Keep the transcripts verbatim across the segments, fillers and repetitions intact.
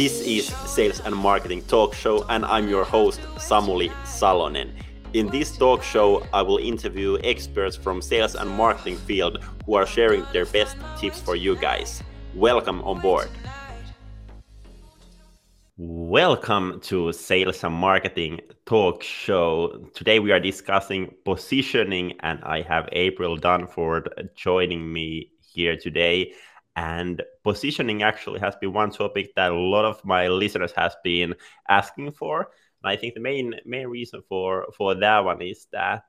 This is Sales and Marketing Talk Show, and I'm your host, Samuli Salonen. In this talk show, I will interview experts from sales and marketing field who are sharing their best tips for you guys. Welcome on board. Welcome to Sales and Marketing Talk Show. Today we are discussing positioning, and I have April Dunford joining me here today. And positioning actually has been one topic that a lot of my listeners has been asking for. And I think the main main reason for, for that one is that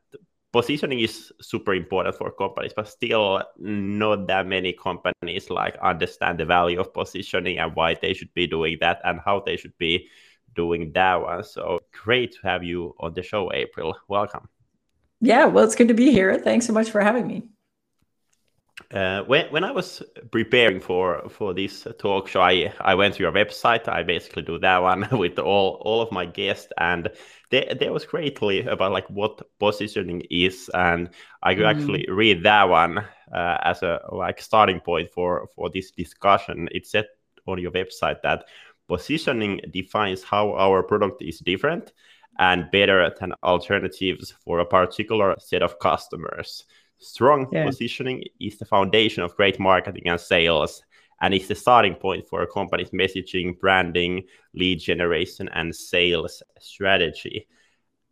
positioning is super important for companies, but still not that many companies like understand the value of positioning and why they should be doing that and how they should be doing that one. So great to have you on the show, April. Welcome. Yeah, well, it's good to be here. Thanks so much for having me. Uh, when when I was preparing for for this talk show, I, I went to your website. I basically do that one with all, all of my guests, and there there was greatly about like what positioning is, and I could mm. actually read that one uh, as a like starting point for for this discussion. It said on your website that positioning defines how our product is different and better than alternatives for a particular set of customers. Strong yeah. positioning is the foundation of great marketing and sales, and it's the starting point for a company's messaging, branding, lead generation, and sales strategy.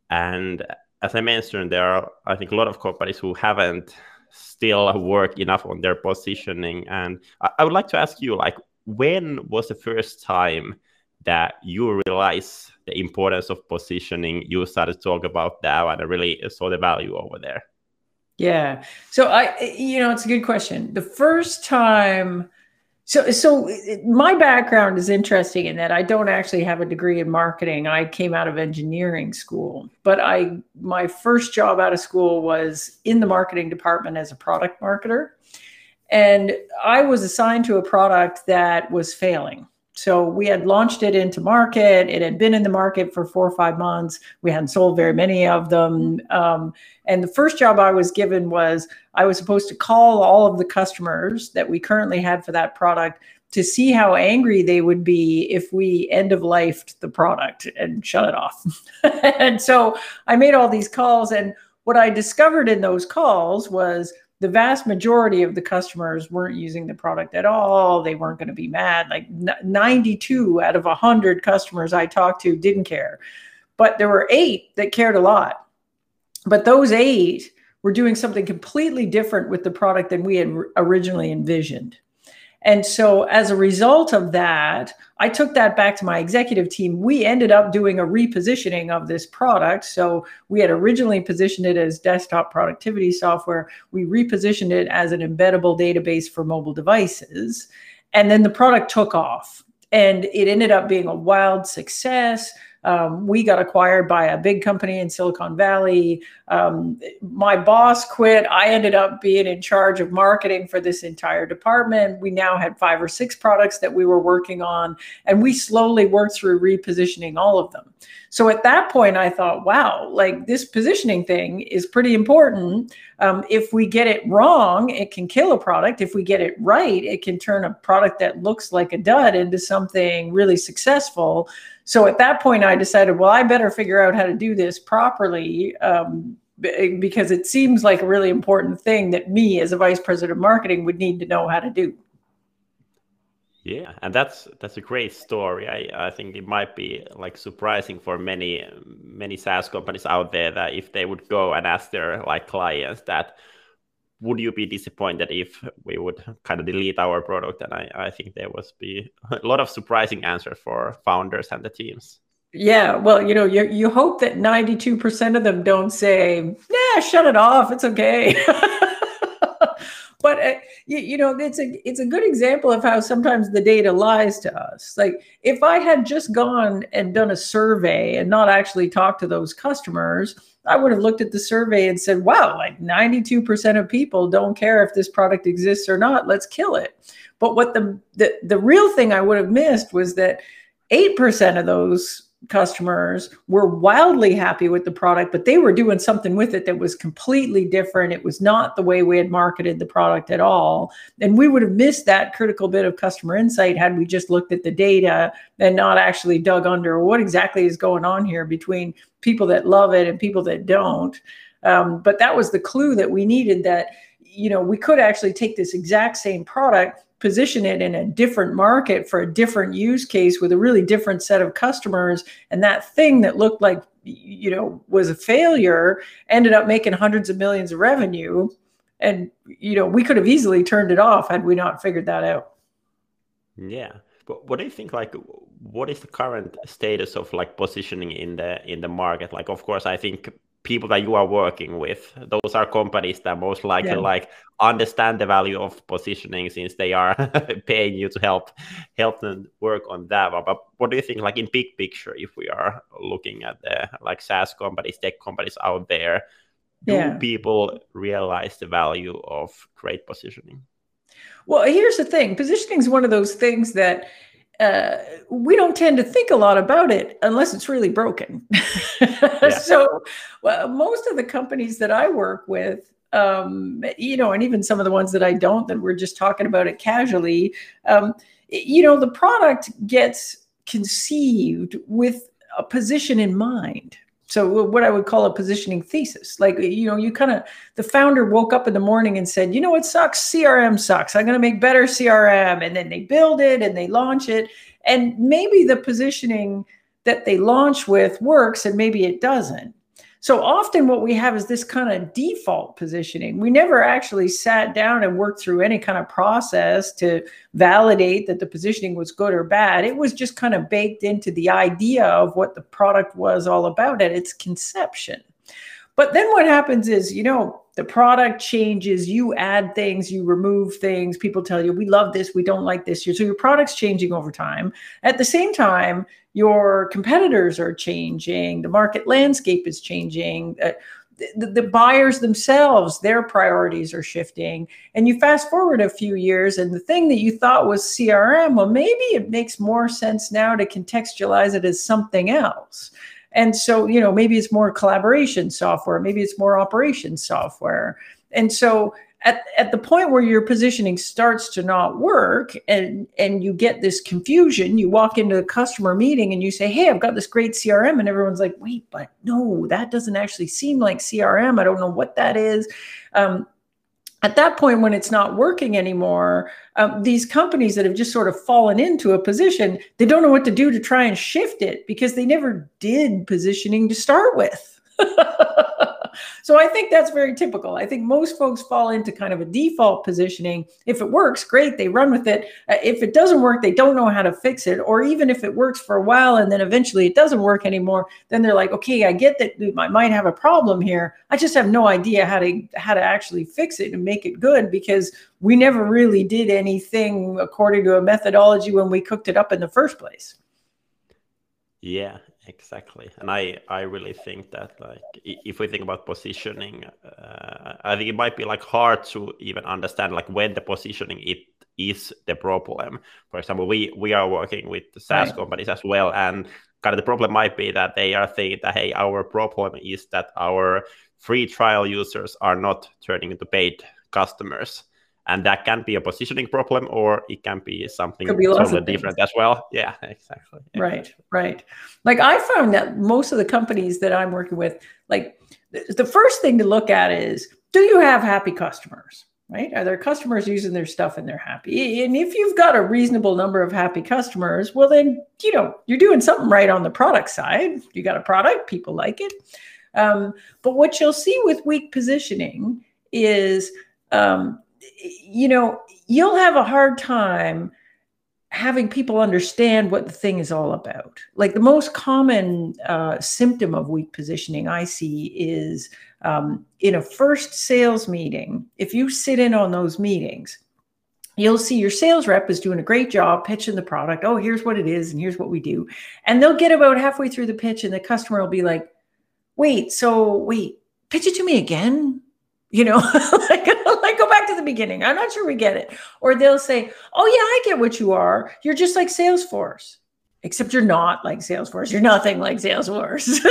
And as I mentioned, there are, I think, a lot of companies who haven't still worked enough on their positioning. And I, I would like to ask you, like, when was the first time that you realized the importance of positioning? You started to talk about that, and I really saw the value over there. Yeah. So I, you know, it's a good question. The first time, so, so my background is interesting in that I don't actually have a degree in marketing. I came out of engineering school, but I, my first job out of school was in the marketing department as a product marketer. And I was assigned to a product that was failing. So we had launched it into market. It had been in the market for four or five months. We hadn't sold very many of them. Um, and the first job I was given was I was supposed to call all of the customers that we currently had for that product to see how angry they would be if we end-of-lifed the product and shut it off. And so I made all these calls. And what I discovered in those calls was the vast majority of the customers weren't using the product at all. They weren't going to be mad. Like ninety-two out of one hundred customers I talked to didn't care. But there were eight that cared a lot. But those eight were doing something completely different with the product than we had originally envisioned. And so as a result of that, I took that back to my executive team. We ended up doing a repositioning of this product. So we had originally positioned it as desktop productivity software. We repositioned it as an embeddable database for mobile devices. And then the product took off. And it ended up being a wild success. Um, we got acquired by a big company in Silicon Valley. Um, my boss quit. I ended up being in charge of marketing for this entire department. We now had five or six products that we were working on, and we slowly worked through repositioning all of them. So at that point, I thought, wow, like this positioning thing is pretty important. Um, if we get it wrong, it can kill a product. If we get it right, it can turn a product that looks like a dud into something really successful. So at that point, I decided, well, I better figure out how to do this properly um, because it seems like a really important thing that me as a vice president of marketing would need to know how to do. Yeah, and that's that's a great story. I, I think it might be like surprising for many, many SaaS companies out there that if they would go and ask their like clients that, would you be disappointed if we would kind of delete our product? And I, I think there was be a lot of surprising answers for founders and the teams. Yeah, well, you know, you you hope that ninety-two percent of them don't say, nah, shut it off, it's okay. But, uh, you, you know, it's a, it's a good example of how sometimes the data lies to us. Like if I had just gone and done a survey and not actually talked to those customers, I would have looked at the survey and said, wow, like ninety-two percent of people don't care if this product exists or not. Let's kill it. But what the the, the real thing I would have missed was that eight percent of those customers were wildly happy with the product, but they were doing something with it that was completely different. It was not the way we had marketed the product at all. And we would have missed that critical bit of customer insight had we just looked at the data and not actually dug under what exactly is going on here between people that love it and people that don't. Um, but that was the clue that we needed, that, you know, we could actually take this exact same product, position it in a different market for a different use case with a really different set of customers. And that thing that looked like, you know, was a failure ended up making hundreds of millions of revenue. And, you know, we could have easily turned it off had we not figured that out. Yeah. But what do you think, like, what is the current status of like positioning in the, in the market? Like, of course, I think people that you are working with, those are companies that most likely yeah. like understand the value of positioning, since they are paying you to help help them work on that. But what do you think, like in big picture, if we are looking at the like SaaS companies, tech companies out there, do yeah. people realize the value of great positioning? Well, here's the thing. Positioning is one of those things that Uh, we don't tend to think a lot about it unless it's really broken. yeah. So well, most of the companies that I work with, um, you know, and even some of the ones that I don't, that we're just talking about it casually, um, you know, the product gets conceived with a position in mind. So what I would call a positioning thesis. Like, you know, you kind of, the founder woke up in the morning and said, you know what sucks? C R M sucks. I'm going to make better C R M. And then they build it and they launch it. And maybe the positioning that they launch with works and maybe it doesn't. So often what we have is this kind of default positioning. We never actually sat down and worked through any kind of process to validate that the positioning was good or bad. It was just kind of baked into the idea of what the product was all about at its conception. But then what happens is, you know, the product changes, you add things, you remove things. People tell you, we love this, we don't like this. So your product's changing over time. At the same time, your competitors are changing. The market landscape is changing. Uh, the, the buyers themselves, their priorities are shifting. And you fast forward a few years, and the thing that you thought was C R M, well, maybe it makes more sense now to contextualize it as something else. And so, you know, maybe it's more collaboration software, maybe it's more operations software. And so at, at the point where your positioning starts to not work and, and you get this confusion, you walk into the customer meeting and you say, hey, I've got this great C R M. And everyone's like, wait, but no, that doesn't actually seem like C R M. I don't know what that is. Um, At that point, when it's not working anymore, um, these companies that have just sort of fallen into a position, they don't know what to do to try and shift it because they never did positioning to start with. So I think that's very typical. I think most folks fall into kind of a default positioning. If it works, great, they run with it. Uh, if it doesn't work, they don't know how to fix it. Or even if it works for a while and then eventually it doesn't work anymore, then they're like, okay, I get that I might have a problem here. I just have no idea how to, how to actually fix it and make it good, because we never really did anything according to a methodology when we cooked it up in the first place. Yeah. Exactly. And I, I really think that, like, if we think about positioning, uh, I think it might be like hard to even understand like when the positioning it is the problem. For example, we, we are working with SaaS right. companies as well. And kind of the problem might be that they are thinking that, hey, our problem is that our free trial users are not turning into paid customers. And that can be a positioning problem, or it can be something be totally different as well. Yeah, exactly. Yeah. Right, right. Like, I found that most of the companies that I'm working with, like th the first thing to look at is, do you have happy customers, right? Are there customers using their stuff and they're happy? And if you've got a reasonable number of happy customers, well then, you know, you're doing something right on the product side. You got a product, people like it. Um, but what you'll see with weak positioning is, um, you know, you'll have a hard time having people understand what the thing is all about. Like, the most common uh, symptom of weak positioning I see is um, in a first sales meeting, if you sit in on those meetings, you'll see your sales rep is doing a great job pitching the product. Oh, here's what it is and here's what we do. And they'll get about halfway through the pitch and the customer will be like, wait, so wait, pitch it to me again? You know, like, like, go back to the beginning. I'm not sure we get it. Or they'll say, oh yeah, I get what you are. You're just like Salesforce. except you're not like Salesforce. You're nothing like Salesforce. so,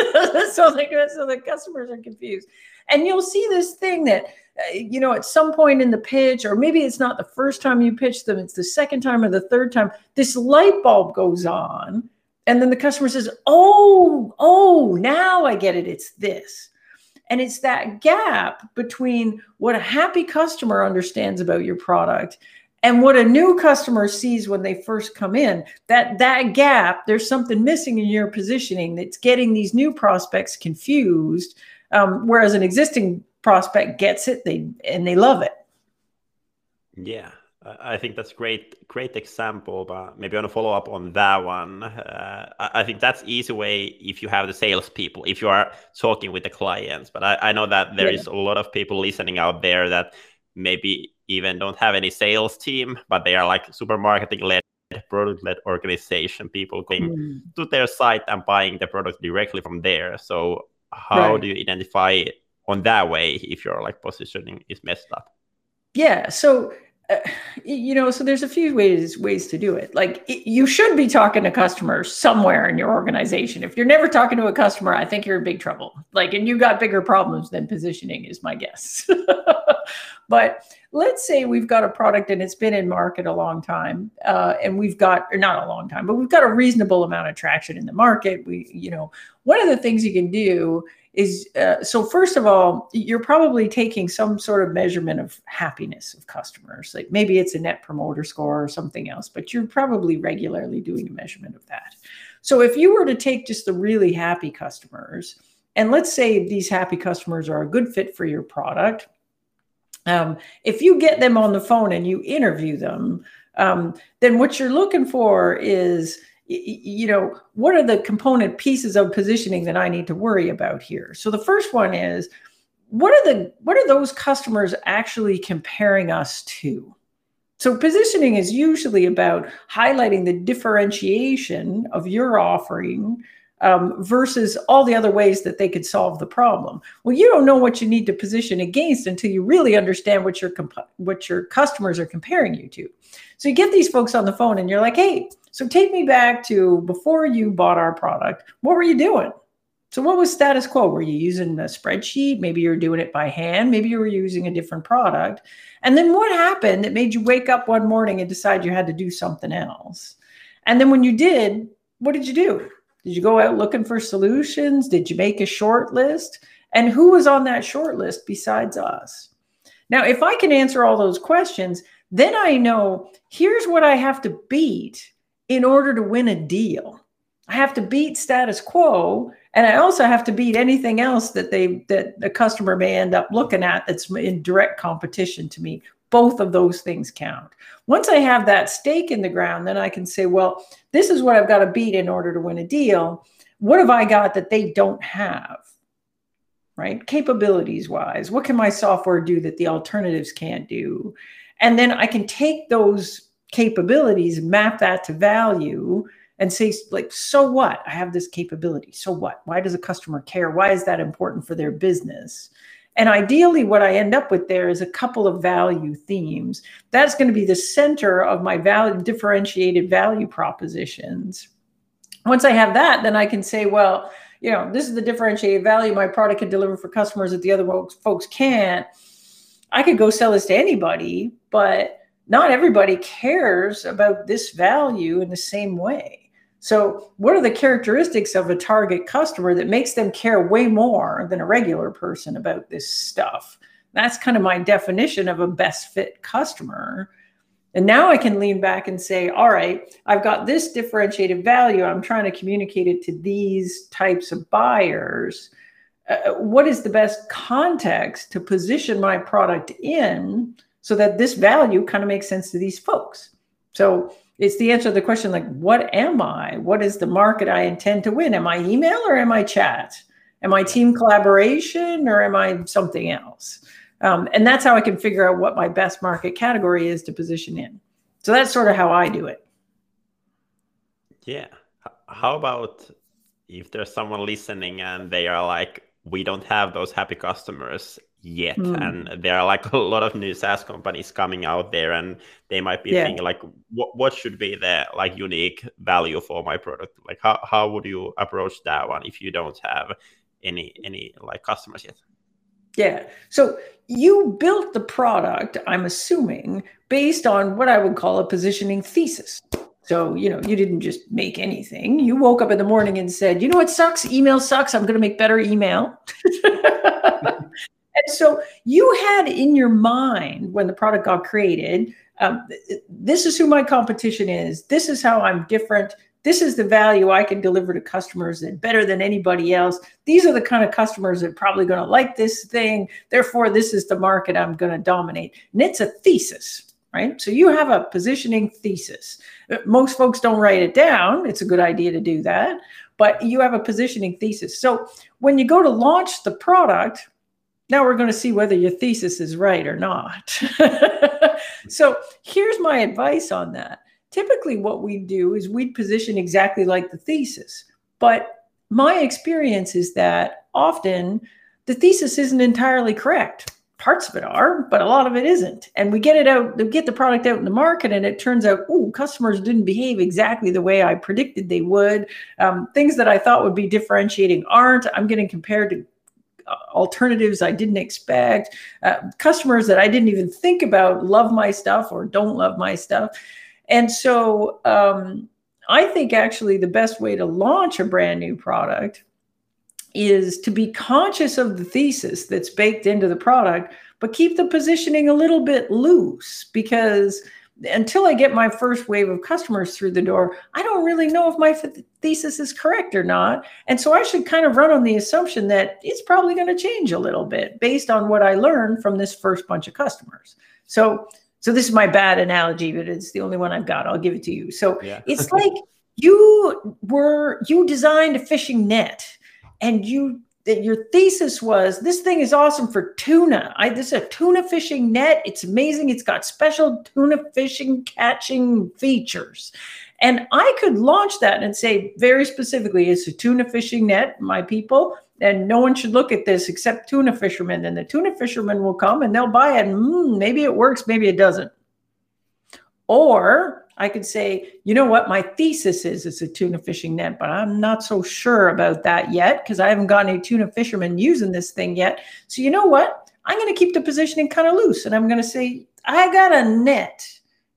the, so the customers are confused. And you'll see this thing that, uh, you know, at some point in the pitch, or maybe it's not the first time you pitch them, it's the second time or the third time, this light bulb goes on. And then the customer says, oh, oh, now I get it. It's this. And it's that gap between what a happy customer understands about your product and what a new customer sees when they first come in, that that gap, there's something missing in your positioning that's getting these new prospects confused, um, whereas an existing prospect gets it they and they love it. Yeah, I think that's great, great example, but maybe on a follow-up on that one, uh, I think that's easy way if you have the salespeople, if you are talking with the clients. But I, I know that there yeah. is a lot of people listening out there that maybe even don't have any sales team, but they are like super marketing-led, product-led organization, people going mm. to their site and buying the product directly from there. So how right. do you identify on that way if your like positioning is messed up? Yeah, so uh, you know, so there's a few ways ways to do it. Like it, you should be talking to customers somewhere in your organization. If you're never talking to a customer, I think you're in big trouble. Like, and you got bigger problems than positioning is my guess. But let's say we've got a product and it's been in market a long time, uh, and we've got, or not a long time, but we've got a reasonable amount of traction in the market. We, you know, one of the things you can do is, uh, so first of all, you're probably taking some sort of measurement of happiness of customers. Like maybe it's a net promoter score or something else, but you're probably regularly doing a measurement of that. So if you were to take just the really happy customers, and let's say these happy customers are a good fit for your product, Um, if you get them on the phone and you interview them, um, then what you're looking for is, you know, what are the component pieces of positioning that I need to worry about here? So the first one is, what are the what are those customers actually comparing us to? So positioning is usually about highlighting the differentiation of your offering Um, versus all the other ways that they could solve the problem. Well, you don't know what you need to position against until you really understand what your comp- what your customers are comparing you to. So you get these folks on the phone and you're like, hey, so take me back to before you bought our product, what were you doing? So what was status quo? Were you using a spreadsheet? Maybe you were doing it by hand. Maybe you were using a different product. And then what happened that made you wake up one morning and decide you had to do something else? And then when you did, what did you do? Did you go out looking for solutions? Did you make a short list? And who was on that short list besides us? Now, if I can answer all those questions, then I know here's what I have to beat in order to win a deal. I have to beat status quo, and I also have to beat anything else that they that the customer may end up looking at that's in direct competition to me. Both of those things count. Once I have that stake in the ground, then I can say, well, this is what I've got to beat in order to win a deal. What have I got that they don't have, right? Capabilities wise, what can my software do that the alternatives can't do? And then I can take those capabilities, map that to value and say, like, so what? I have this capability. So what? Why does a customer care? Why is that important for their business? And ideally, what I end up with there is a couple of value themes. That's going to be the center of my value, differentiated value propositions. Once I have that, then I can say, well, you know, this is the differentiated value my product can deliver for customers that the other folks can't. I could go sell this to anybody, but not everybody cares about this value in the same way. So what are the characteristics of a target customer that makes them care way more than a regular person about this stuff? That's kind of my definition of a best fit customer. And now I can lean back and say, all right, I've got this differentiated value. I'm trying to communicate it to these types of buyers. Uh, what is the best context to position my product in so that this value kind of makes sense to these folks? So it's the answer to the question, like, what am I? What is the market I intend to win? Am I email or am I chat? Am I team collaboration or am I something else? Um, and that's how I can figure out what my best market category is to position in. So that's sort of how I do it. Yeah. How about if there's someone listening and they are like, we don't have those happy customers yet. Mm. And there are like a lot of new SaaS companies coming out there, and they might be yeah. thinking like, what, what should be the like unique value for my product? Like how, how would you approach that one if you don't have any, any like customers yet? Yeah. So you built the product, I'm assuming, based on what I would call a positioning thesis. So, you know, you didn't just make anything. You woke up in the morning and said, you know what sucks? Email sucks. I'm going to make better email. And so you had in your mind when the product got created, um, this is who my competition is. This is how I'm different. This is the value I can deliver to customers that better than anybody else. These are the kind of customers that are probably going to like this thing. Therefore, this is the market I'm going to dominate. And it's a thesis, right? So you have a positioning thesis. Most folks don't write it down. It's a good idea to do that. But you have a positioning thesis. So when you go to launch the product, now we're going to see whether your thesis is right or not. So here's my advice on that. Typically what we do is we'd position exactly like the thesis. But my experience is that often the thesis isn't entirely correct. Parts of it are, but a lot of it isn't. And we get it out, we get the product out in the market, and it turns out, oh, customers didn't behave exactly the way I predicted they would. Um, things that I thought would be differentiating aren't. I'm getting compared to alternatives I didn't expect. Uh, customers that I didn't even think about love my stuff or don't love my stuff. And so um, I think actually the best way to launch a brand new product is to be conscious of the thesis that's baked into the product, but keep the positioning a little bit loose, because until I get my first wave of customers through the door, I don't really know if my thesis is correct or not. And so I should kind of run on the assumption that it's probably going to change a little bit based on what I learned from this first bunch of customers. So So this is my bad analogy, but it's the only one I've got. I'll give it to you. So yeah. It's like you were, you designed a fishing net, and you, that your thesis was, this thing is awesome for tuna. I, this is a tuna fishing net. It's amazing. It's got special tuna fishing catching features. And I could launch that and say very specifically, it's a tuna fishing net, my people. And no one should look at this except tuna fishermen. And the tuna fishermen will come and they'll buy it. And, mm, maybe it works, maybe it doesn't. Or I could say, you know what, my thesis is it's a tuna fishing net, but I'm not so sure about that yet because I haven't got any tuna fishermen using this thing yet. So you know what, I'm going to keep the positioning kind of loose. And I'm going to say, I got a net.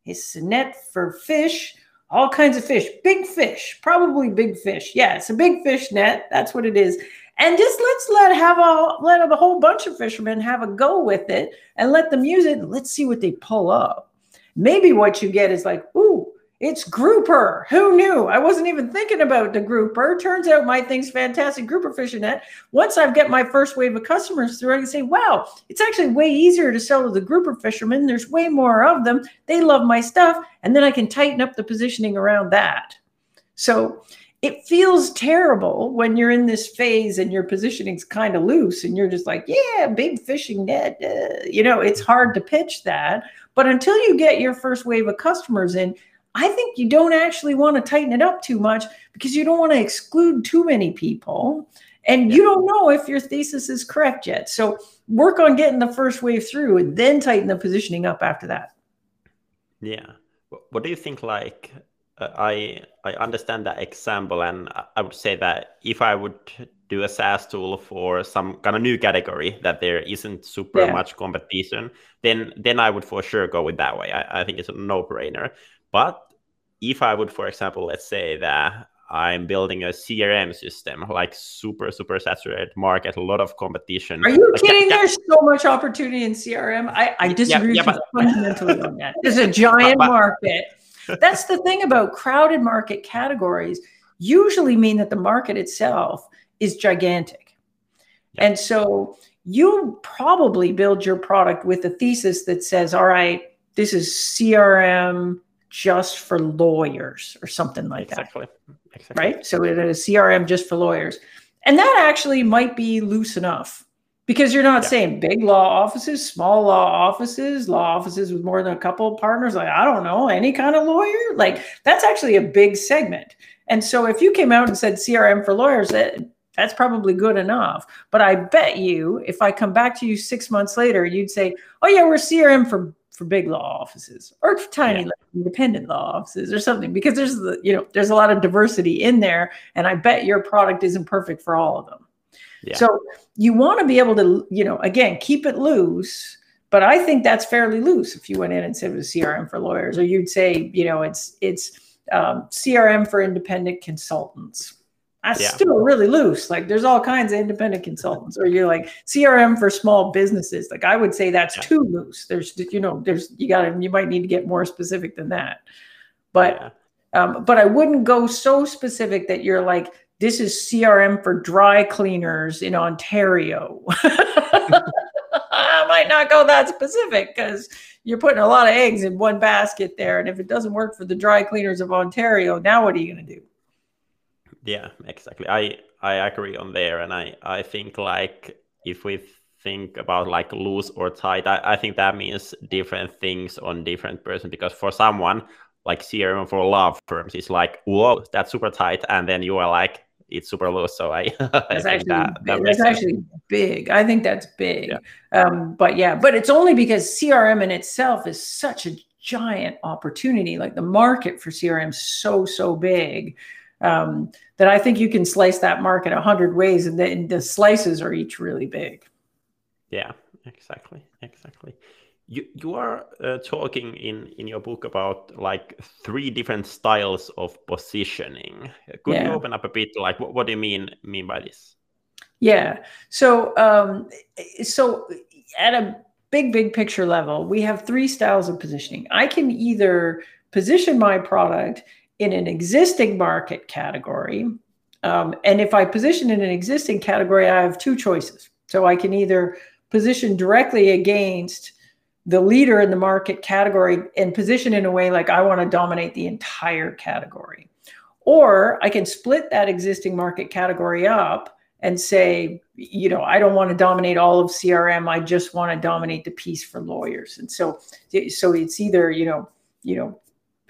It's a net for fish. All kinds of fish, big fish, probably big fish. Yeah, it's a big fish net. That's what it is. And just let's let have a, let a whole bunch of fishermen have a go with it and let them use it. And let's see what they pull up. Maybe what you get is like, ooh, it's grouper. Who knew? I wasn't even thinking about the grouper. Turns out my thing's fantastic grouper fishing net. Once I've got my first wave of customers through, I can say, wow, it's actually way easier to sell to the grouper fishermen. There's way more of them. They love my stuff. And then I can tighten up the positioning around that. So it feels terrible when you're in this phase and your positioning's kind of loose and you're just like, yeah, big fishing net. Uh, you know, it's hard to pitch that. But until you get your first wave of customers in, I think you don't actually want to tighten it up too much because you don't want to exclude too many people. And you don't know if your thesis is correct yet. So work on getting the first wave through and then tighten the positioning up after that. Yeah. What do you think? Like, uh, I, I understand that example. And I would say that if I would do a SaaS tool for some kind of new category that there isn't super yeah. much competition, then, then I would for sure go with that way. I, I think it's a no-brainer. But if I would, for example, let's say that I'm building a C R M system, like super, super saturated market, a lot of competition. Are you like, kidding? That, There's that, so much opportunity in C R M. I, I disagree yeah, yeah, with but, you fundamentally on that. There's a giant but, market. That's the thing about crowded market categories usually mean that the market itself is gigantic. Yeah. And so you probably build your product with a thesis that says, all right, this is C R M just for lawyers or something like exactly. that. Exactly. Right? So it is C R M just for lawyers. And that actually might be loose enough because you're not yeah. saying big law offices, small law offices, law offices with more than a couple of partners. Like, I don't know, any kind of lawyer. Like that's actually a big segment. And so if you came out and said C R M for lawyers, that That's probably good enough. But I bet you if I come back to you six months later, you'd say, oh, yeah, we're C R M for for big law offices or for tiny yeah. independent law offices or something, because there's, the, you know, there's a lot of diversity in there. And I bet your product isn't perfect for all of them. Yeah. So you want to be able to, you know, again, keep it loose. But I think that's fairly loose. If you went in and said it was C R M for lawyers, or you'd say, you know, it's it's um, C R M for independent consultants. That's yeah. still really loose. Like there's all kinds of independent consultants, or you're like C R M for small businesses. Like I would say that's yeah. too loose. There's, you know, there's, you got to, you might need to get more specific than that. But, yeah. um, but I wouldn't go so specific that you're like, this is C R M for dry cleaners in Ontario. I might not go that specific because you're putting a lot of eggs in one basket there. And if it doesn't work for the dry cleaners of Ontario, now what are you going to do? Yeah, exactly. I, I agree on there. And I, I think like if we think about like loose or tight, I, I think that means different things on different person, because for someone like C R M for law firms, it's like, whoa, that's super tight. And then you are like, it's super low. So I, that's I actually, that, that that's actually big. I think that's big. Yeah. Um, but yeah, but it's only because C R M in itself is such a giant opportunity. Like the market for C R M is so, so big um, that I think you can slice that market a hundred ways, and then the slices are each really big. Yeah, exactly. Exactly. You, you are uh, talking in, in your book about like three different styles of positioning. Could yeah. you open up a bit? Like what, what do you mean mean by this? Yeah. So um, so at a big, big picture level, we have three styles of positioning. I can either position my product in an existing market category. Um, and if I position in an existing category, I have two choices. So I can either position directly against the leader in the market category and position in a way like I want to dominate the entire category. Or I can split that existing market category up and say, you know, I don't want to dominate all of C R M. I just want to dominate the piece for lawyers. And so, so it's either, you know, you know,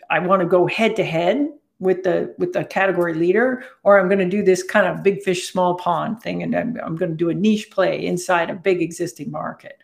I want to go head to head with the, with the category leader, or I'm going to do this kind of big fish, small pond thing. And I'm, I'm going to do a niche play inside a big existing market.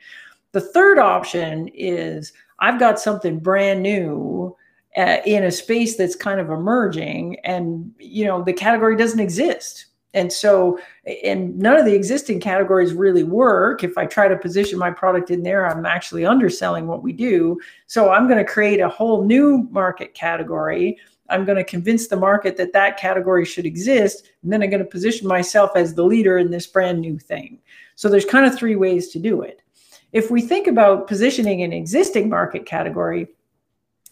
The third option is I've got something brand new uh, in a space that's kind of emerging, and, you know, the category doesn't exist. And so, and none of the existing categories really work. If I try to position my product in there, I'm actually underselling what we do. So I'm going to create a whole new market category. I'm going to convince the market that that category should exist. And then I'm going to position myself as the leader in this brand new thing. So there's kind of three ways to do it. If we think about positioning an existing market category,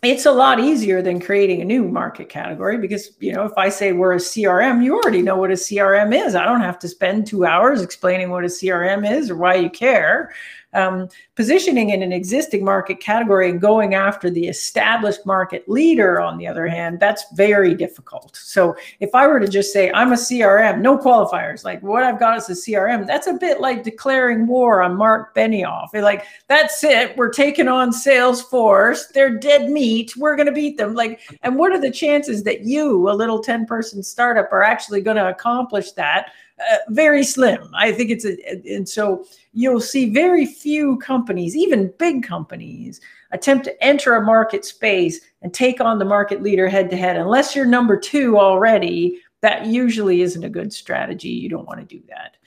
it's a lot easier than creating a new market category, because, you know, if I say we're a C R M, you already know what a C R M is. I don't have to spend two hours explaining what a C R M is or why you care. Um, positioning in an existing market category and going after the established market leader, on the other hand, that's very difficult. So if I were to just say, I'm a C R M, no qualifiers, like what I've got is a C R M, that's a bit like declaring war on Mark Benioff. They're like, that's it. We're taking on Salesforce. They're dead meat. We're going to beat them. Like, and what are the chances that you, a little ten person startup, are actually going to accomplish that? Uh, very slim. I think it's a, and so you'll see very few companies, even big companies, attempt to enter a market space and take on the market leader head to head. Unless you're number two already, that usually isn't a good strategy. You don't want to do that.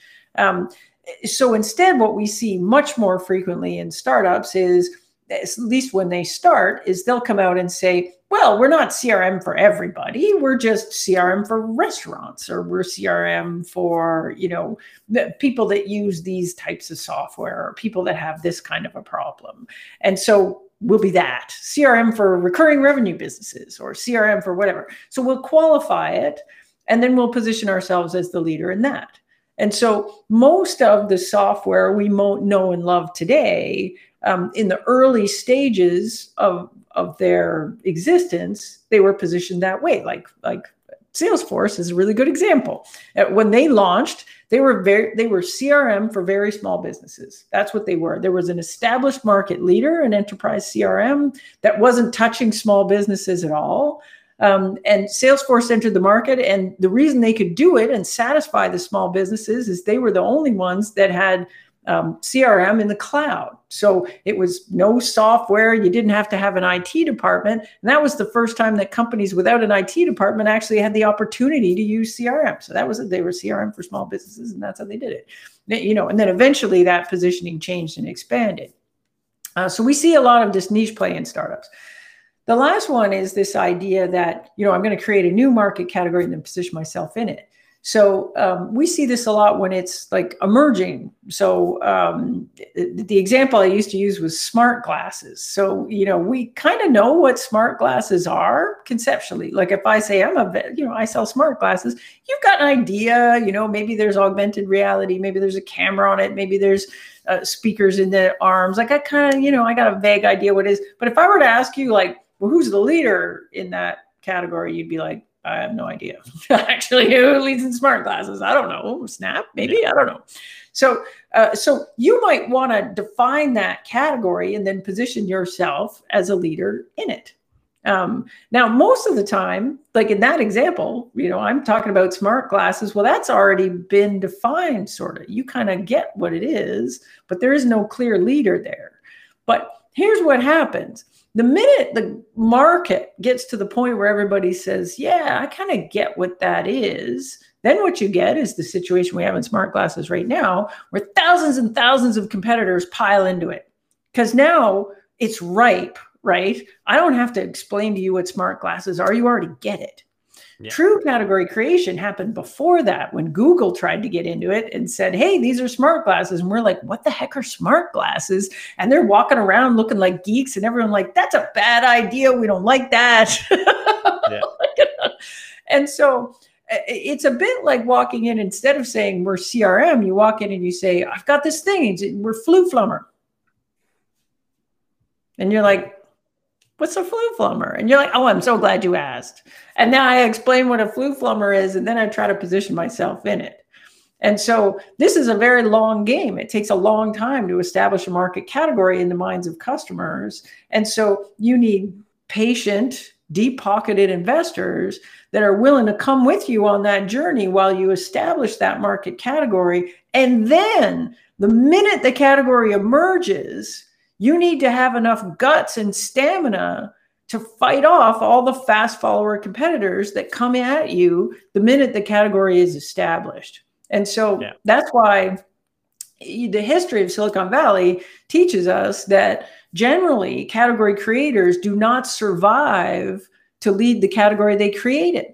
Um, so instead, what we see much more frequently in startups is, at least when they start, is they'll come out and say, well, we're not C R M for everybody. We're just C R M for restaurants, or we're C R M for, you know, the people that use these types of software, or people that have this kind of a problem. And so we'll be that. C R M for recurring revenue businesses, or C R M for whatever. So we'll qualify it, and then we'll position ourselves as the leader in that. And so most of the software we know and love today, Um, in the early stages of, of their existence, they were positioned that way. Like, like Salesforce is a really good example. When they launched, they were very, they were C R M for very small businesses. That's what they were. There was an established market leader, an enterprise C R M that wasn't touching small businesses at all. Um, and Salesforce entered the market, and the reason they could do it and satisfy the small businesses is they were the only ones that had um, C R M in the cloud. So it was no software. You didn't have to have an I T department. And that was the first time that companies without an I T department actually had the opportunity to use C R M. So that was it. They were C R M for small businesses, and that's how they did it. You know, and then eventually that positioning changed and expanded. Uh, so we see a lot of this niche play in startups. The last one is this idea that, you know, I'm going to create a new market category and then position myself in it. So um, we see this a lot when it's like emerging. So um, the, the example I used to use was smart glasses. So, you know, we kind of know what smart glasses are conceptually. Like if I say I'm a, you know, I sell smart glasses, you've got an idea, you know, maybe there's augmented reality, maybe there's a camera on it, maybe there's uh, speakers in the arms. Like I kind of, you know, I got a vague idea what it is. But if I were to ask you like, well, who's the leader in that category? You'd be like, I have no idea. Actually, who leads in smart glasses? I don't know. Snap, maybe? I don't know. So, uh, so you might want to define that category and then position yourself as a leader in it. Um, now, most of the time, like in that example, you know, I'm talking about smart glasses. Well, that's already been defined, sort of. You kind of get what it is, but there is no clear leader there. But here's what happens. The minute the market gets to the point where everybody says, yeah, I kind of get what that is, then what you get is the situation we have in smart glasses right now, where thousands and thousands of competitors pile into it. Because now it's ripe, right? I don't have to explain to you what smart glasses are. You already get it. Yeah. True category creation happened before that, when Google tried to get into it and said, hey, these are smart glasses. And we're like, what the heck are smart glasses? And they're walking around looking like geeks and everyone like, that's a bad idea. We don't like that. Yeah. And so it's a bit like walking in, instead of saying we're C R M, you walk in and you say, I've got this thing. We're Flu Flummer. And you're like, what's a flu flummer? And you're like, oh, I'm so glad you asked. And now I explain what a flu flummer is, and then I try to position myself in it. And so this is a very long game. It takes a long time to establish a market category in the minds of customers. And so you need patient, deep-pocketed investors that are willing to come with you on that journey while you establish that market category. And then the minute the category emerges, you need to have enough guts and stamina to fight off all the fast follower competitors that come at you the minute the category is established. And so yeah. That's why the history of Silicon Valley teaches us that generally category creators do not survive to lead the category they created.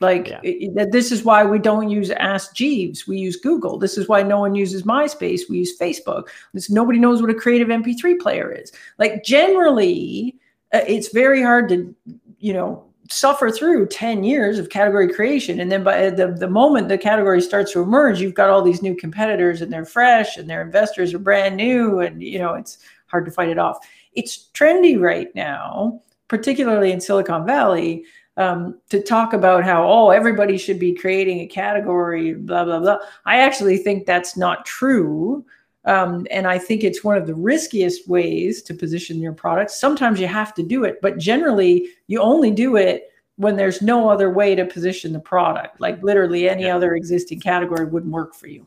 Like yeah. it, this is why we don't use Ask Jeeves. We use Google. This is why no one uses MySpace. We use Facebook. This, nobody knows what a creative M P three player is. Like generally, uh, it's very hard to, you know, suffer through ten years of category creation. And then by the, the moment the category starts to emerge, you've got all these new competitors and they're fresh and their investors are brand new. And, you know, it's hard to fight it off. It's trendy right now, particularly in Silicon Valley, Um, to talk about how, oh, everybody should be creating a category, blah, blah, blah. I actually think that's not true. Um, and I think it's one of the riskiest ways to position your product. Sometimes you have to do it, but generally you only do it when there's no other way to position the product. Like literally any yeah. other existing category wouldn't work for you.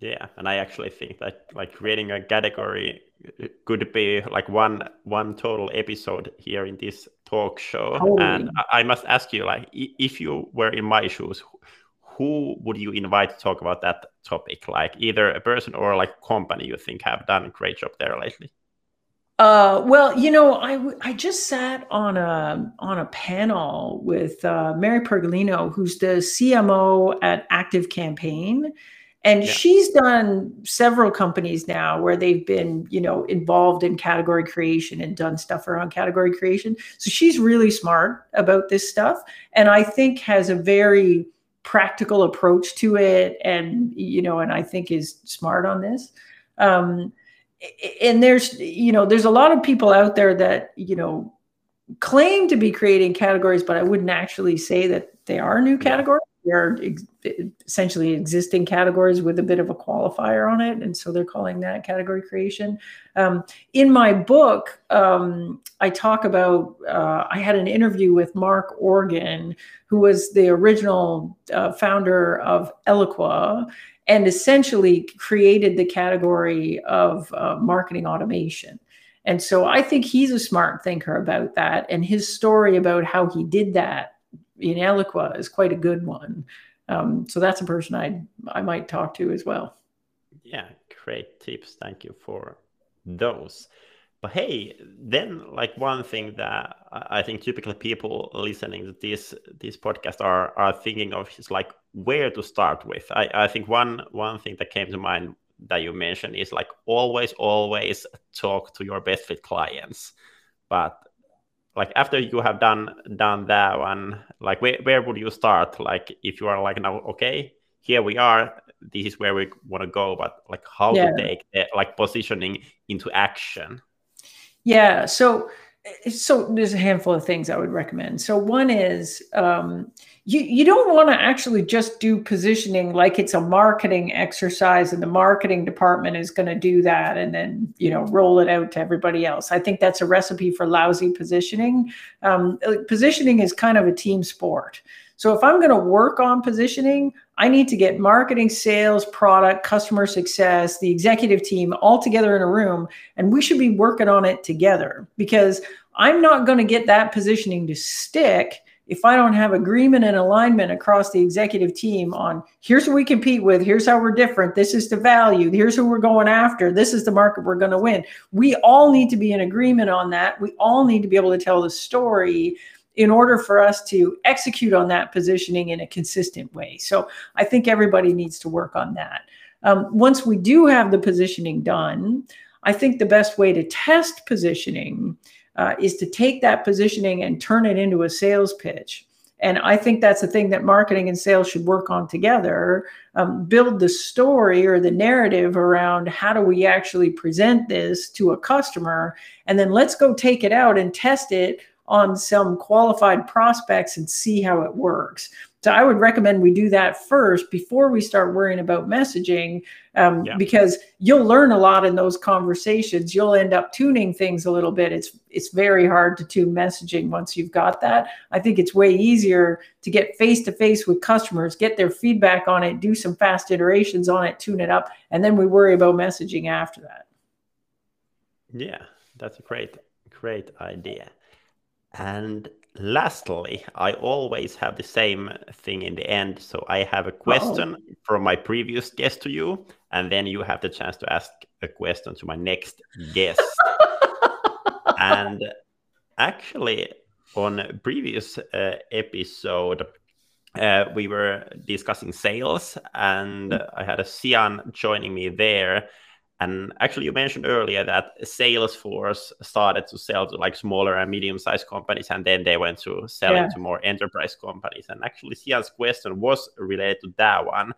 Yeah. And I actually think that like creating a category could be like one, one total episode here in this talk show. Totally. And I must ask you, like, if you were in my shoes, who would you invite to talk about that topic? Like either a person or like company you think have done a great job there lately? Uh, well, you know, I, I just sat on a, on a panel with uh, Mary Pergolino, who's the C M O at Active Campaign. And yeah. she's done several companies now where they've been, you know, involved in category creation and done stuff around category creation. So she's really smart about this stuff. And I think has a very practical approach to it. And, you know, and I think is smart on this. Um, and there's, you know, there's a lot of people out there that, you know, claim to be creating categories, but I wouldn't actually say that they are new categories. They're ex- essentially existing categories with a bit of a qualifier on it. And so they're calling that category creation. Um, in my book, um, I talk about, uh, I had an interview with Mark Organ, who was the original uh, founder of Eloqua, and essentially created the category of uh, marketing automation. And so I think he's a smart thinker about that. And his story about how he did that in Eloqua is quite a good one. Um, so that's a person I I might talk to as well. Yeah, great tips. Thank you for those. But hey, then like one thing that I think typically people listening to this this podcast are are thinking of is like where to start with. I, I think one one thing that came to mind that you mentioned is like always, always talk to your best fit clients. But like after you have done done that one, like where, where would you start? Like if you are like now, okay, here we are, this is where we want to go, but like how yeah. to take that, like positioning into action. Yeah, so so there's a handful of things I would recommend. So one is um, you you don't want to actually just do positioning like it's a marketing exercise and the marketing department is going to do that and then, you know, roll it out to everybody else. I think that's a recipe for lousy positioning. Um, positioning is kind of a team sport. So if I'm going to work on positioning, I need to get marketing, sales, product, customer success, the executive team all together in a room, and we should be working on it together, because I'm not going to get that positioning to stick if I don't have agreement and alignment across the executive team on here's what we compete with, here's how we're different, this is the value, here's who we're going after, this is the market we're going to win. We all need to be in agreement on that. We all need to be able to tell the story in order for us to execute on that positioning in a consistent way. So I think everybody needs to work on that. Um, once we do have the positioning done, I think the best way to test positioning uh, is to take that positioning and turn it into a sales pitch. And I think that's the thing that marketing and sales should work on together, um, build the story or the narrative around how do we actually present this to a customer, and then let's go take it out and test it on some qualified prospects and see how it works. So I would recommend we do that first before we start worrying about messaging, um, yeah. because you'll learn a lot in those conversations. You'll end up tuning things a little bit. It's it's very hard to tune messaging once you've got that. I think it's way easier to get face-to-face with customers, get their feedback on it, do some fast iterations on it, tune it up, and then we worry about messaging after that. Yeah, that's a great, great idea. And lastly, I always have the same thing in the end. So I have a question oh. from my previous guest to you, and then you have the chance to ask a question to my next guest. And actually, on a previous uh, episode, uh, we were discussing sales, and mm-hmm. I had a Sian joining me there. And actually, you mentioned earlier that Salesforce started to sell to like smaller and medium-sized companies, and then they went to selling yeah. to more enterprise companies. And actually, Sian's question was related to that one.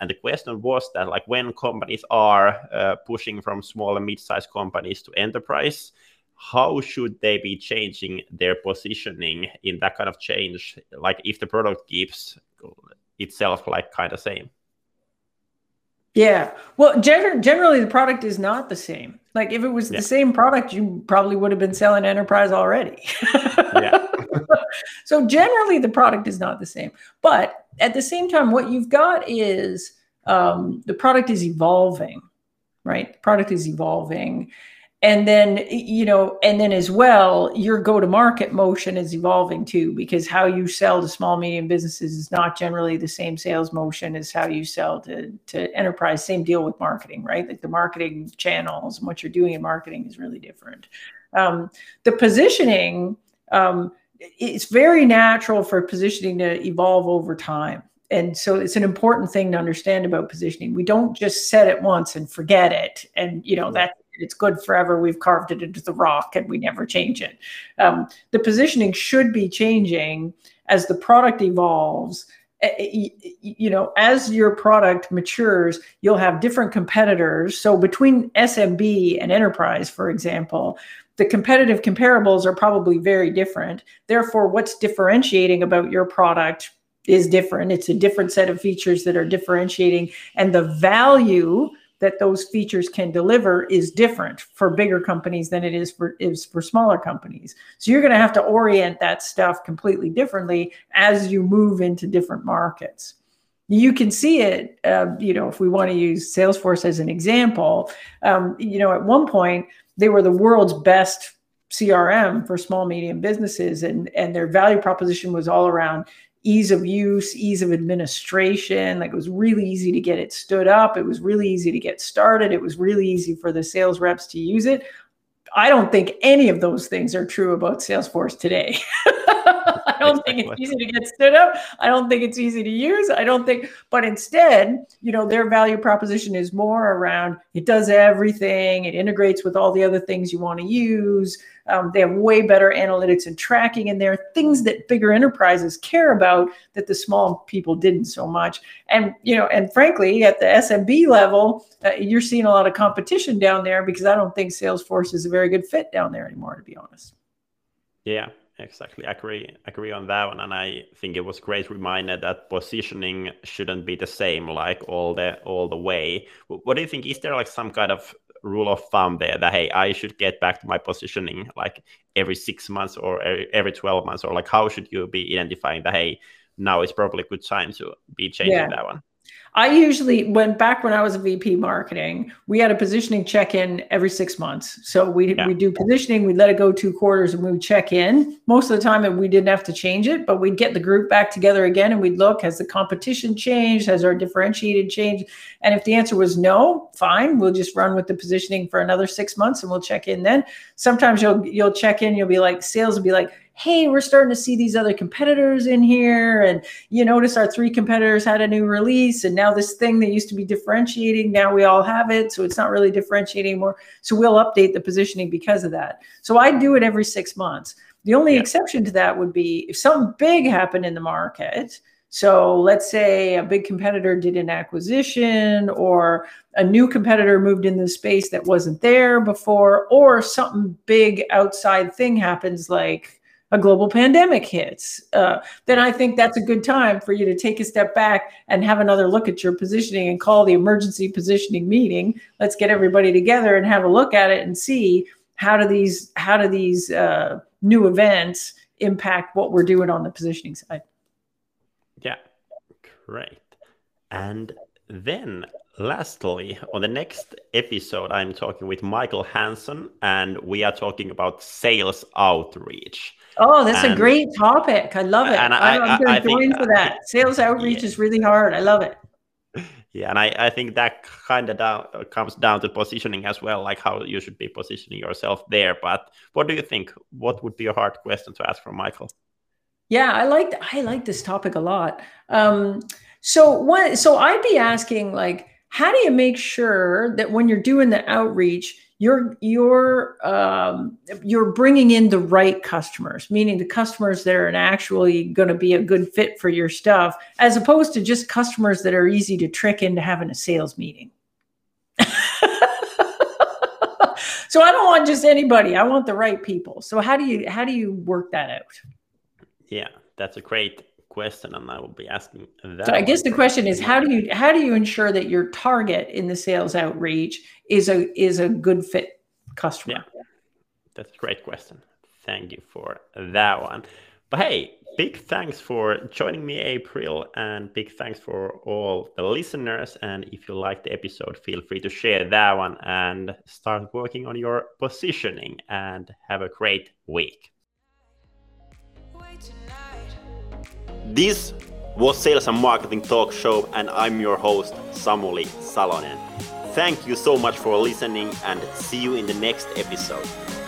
And the question was that like when companies are uh, pushing from small and mid-sized companies to enterprise, how should they be changing their positioning in that kind of change? Like if the product keeps itself like kind of same. Yeah. Well, gen- generally the product is not the same. Like if it was yeah. the same product, you probably would have been selling enterprise already. yeah. So generally the product is not the same, but at the same time, what you've got is um, the product is evolving, right? The product is evolving. And then, you know, and then as well, your go-to-market motion is evolving too, because how you sell to small, medium businesses is not generally the same sales motion as how you sell to, to enterprise. Same deal with marketing, right? Like the marketing channels and what you're doing in marketing is really different. Um, the positioning, um, it's very natural for positioning to evolve over time. And so it's an important thing to understand about positioning. We don't just set it once and forget it. And, you know, that's, it's good forever. We've carved it into the rock and we never change it. Um, the positioning should be changing as the product evolves. You know, as your product matures, you'll have different competitors. So between S M B and enterprise, for example, the competitive comparables are probably very different. Therefore, what's differentiating about your product is different. It's a different set of features that are differentiating, and the value that those features can deliver is different for bigger companies than it is for, is for smaller companies. So you're going to have to orient that stuff completely differently as you move into different markets. You can see it, uh, you know, if we want to use Salesforce as an example, um, you know, at one point they were the world's best C R M for small, medium businesses, and, and their value proposition was all around ease of use, ease of administration. Like, it was really easy to get it stood up. It was really easy to get started. It was really easy for the sales reps to use it. I don't think any of those things are true about Salesforce today. I don't exactly. think it's easy to get stood up. I don't think it's easy to use. I don't think, but instead, you know, their value proposition is more around it does everything. It integrates with all the other things you want to use. Um, they have way better analytics and tracking in there, things that bigger enterprises care about that the small people didn't so much. And, you know, and frankly, at the S M B level, uh, you're seeing a lot of competition down there because I don't think Salesforce is a very good fit down there anymore, to be honest. Yeah. Exactly. I agree, agree on that one. And I think it was a great reminder that positioning shouldn't be the same, like all the all the way. What do you think? Is there like some kind of rule of thumb there that, hey, I should get back to my positioning like every six months or every twelve months? Or like, how should you be identifying that, hey, now is probably a good time to be changing yeah. that one? I usually went back when I was a V P marketing, we had a positioning check-in every six months. So we yeah. we do positioning, we'd let it go two quarters and we would check in. Most of the time we didn't have to change it, but we'd get the group back together again and we'd look, has the competition changed? Has our differentiated changed? And if the answer was no, fine, we'll just run with the positioning for another six months and we'll check in then. Sometimes you'll you'll check in, you'll be like, sales will be like, hey, we're starting to see these other competitors in here. And you notice our three competitors had a new release. And now this thing that used to be differentiating, now we all have it. So it's not really differentiating anymore. So we'll update the positioning because of that. So I do it every six months. The only yeah. exception to that would be if something big happened in the market. So let's say a big competitor did an acquisition, or a new competitor moved in the space that wasn't there before, or something big outside thing happens, like a global pandemic hits, uh, then I think that's a good time for you to take a step back and have another look at your positioning and call the emergency positioning meeting. Let's get everybody together and have a look at it and see how do these how do these uh, new events impact what we're doing on the positioning side. Yeah, great. And then lastly, on the next episode, I'm talking with Michael Hansen, and we are talking about sales outreach. Oh, that's and, a great topic. I love it. And I, I'm going to join for that. I, sales outreach yeah. is really hard. I love it. Yeah, and I, I think that kind of down, comes down to positioning as well, like how you should be positioning yourself there. But what do you think? What would be a hard question to ask from Michael? Yeah, I liked, I like this topic a lot. Um, so what, so I'd be asking, like, how do you make sure that when you're doing the outreach, you're you're um, you're bringing in the right customers, meaning the customers that are actually going to be a good fit for your stuff, as opposed to just customers that are easy to trick into having a sales meeting? So I don't want just anybody. I want the right people. So how do you how do you work that out? Yeah, that's a great question, and I will be asking that. So I guess the question is, how do you how do you ensure that your target in the sales outreach is a is a good fit customer? Yeah, that's a great question. Thank you for that one. But hey, big thanks for joining me, April, and big thanks for all the listeners. And if you like the episode, feel free to share that one and start working on your positioning, and have a great week. This was Sales and Marketing Talk Show, and I'm your host, Samuli Salonen. Thank you so much for listening, and see you in the next episode.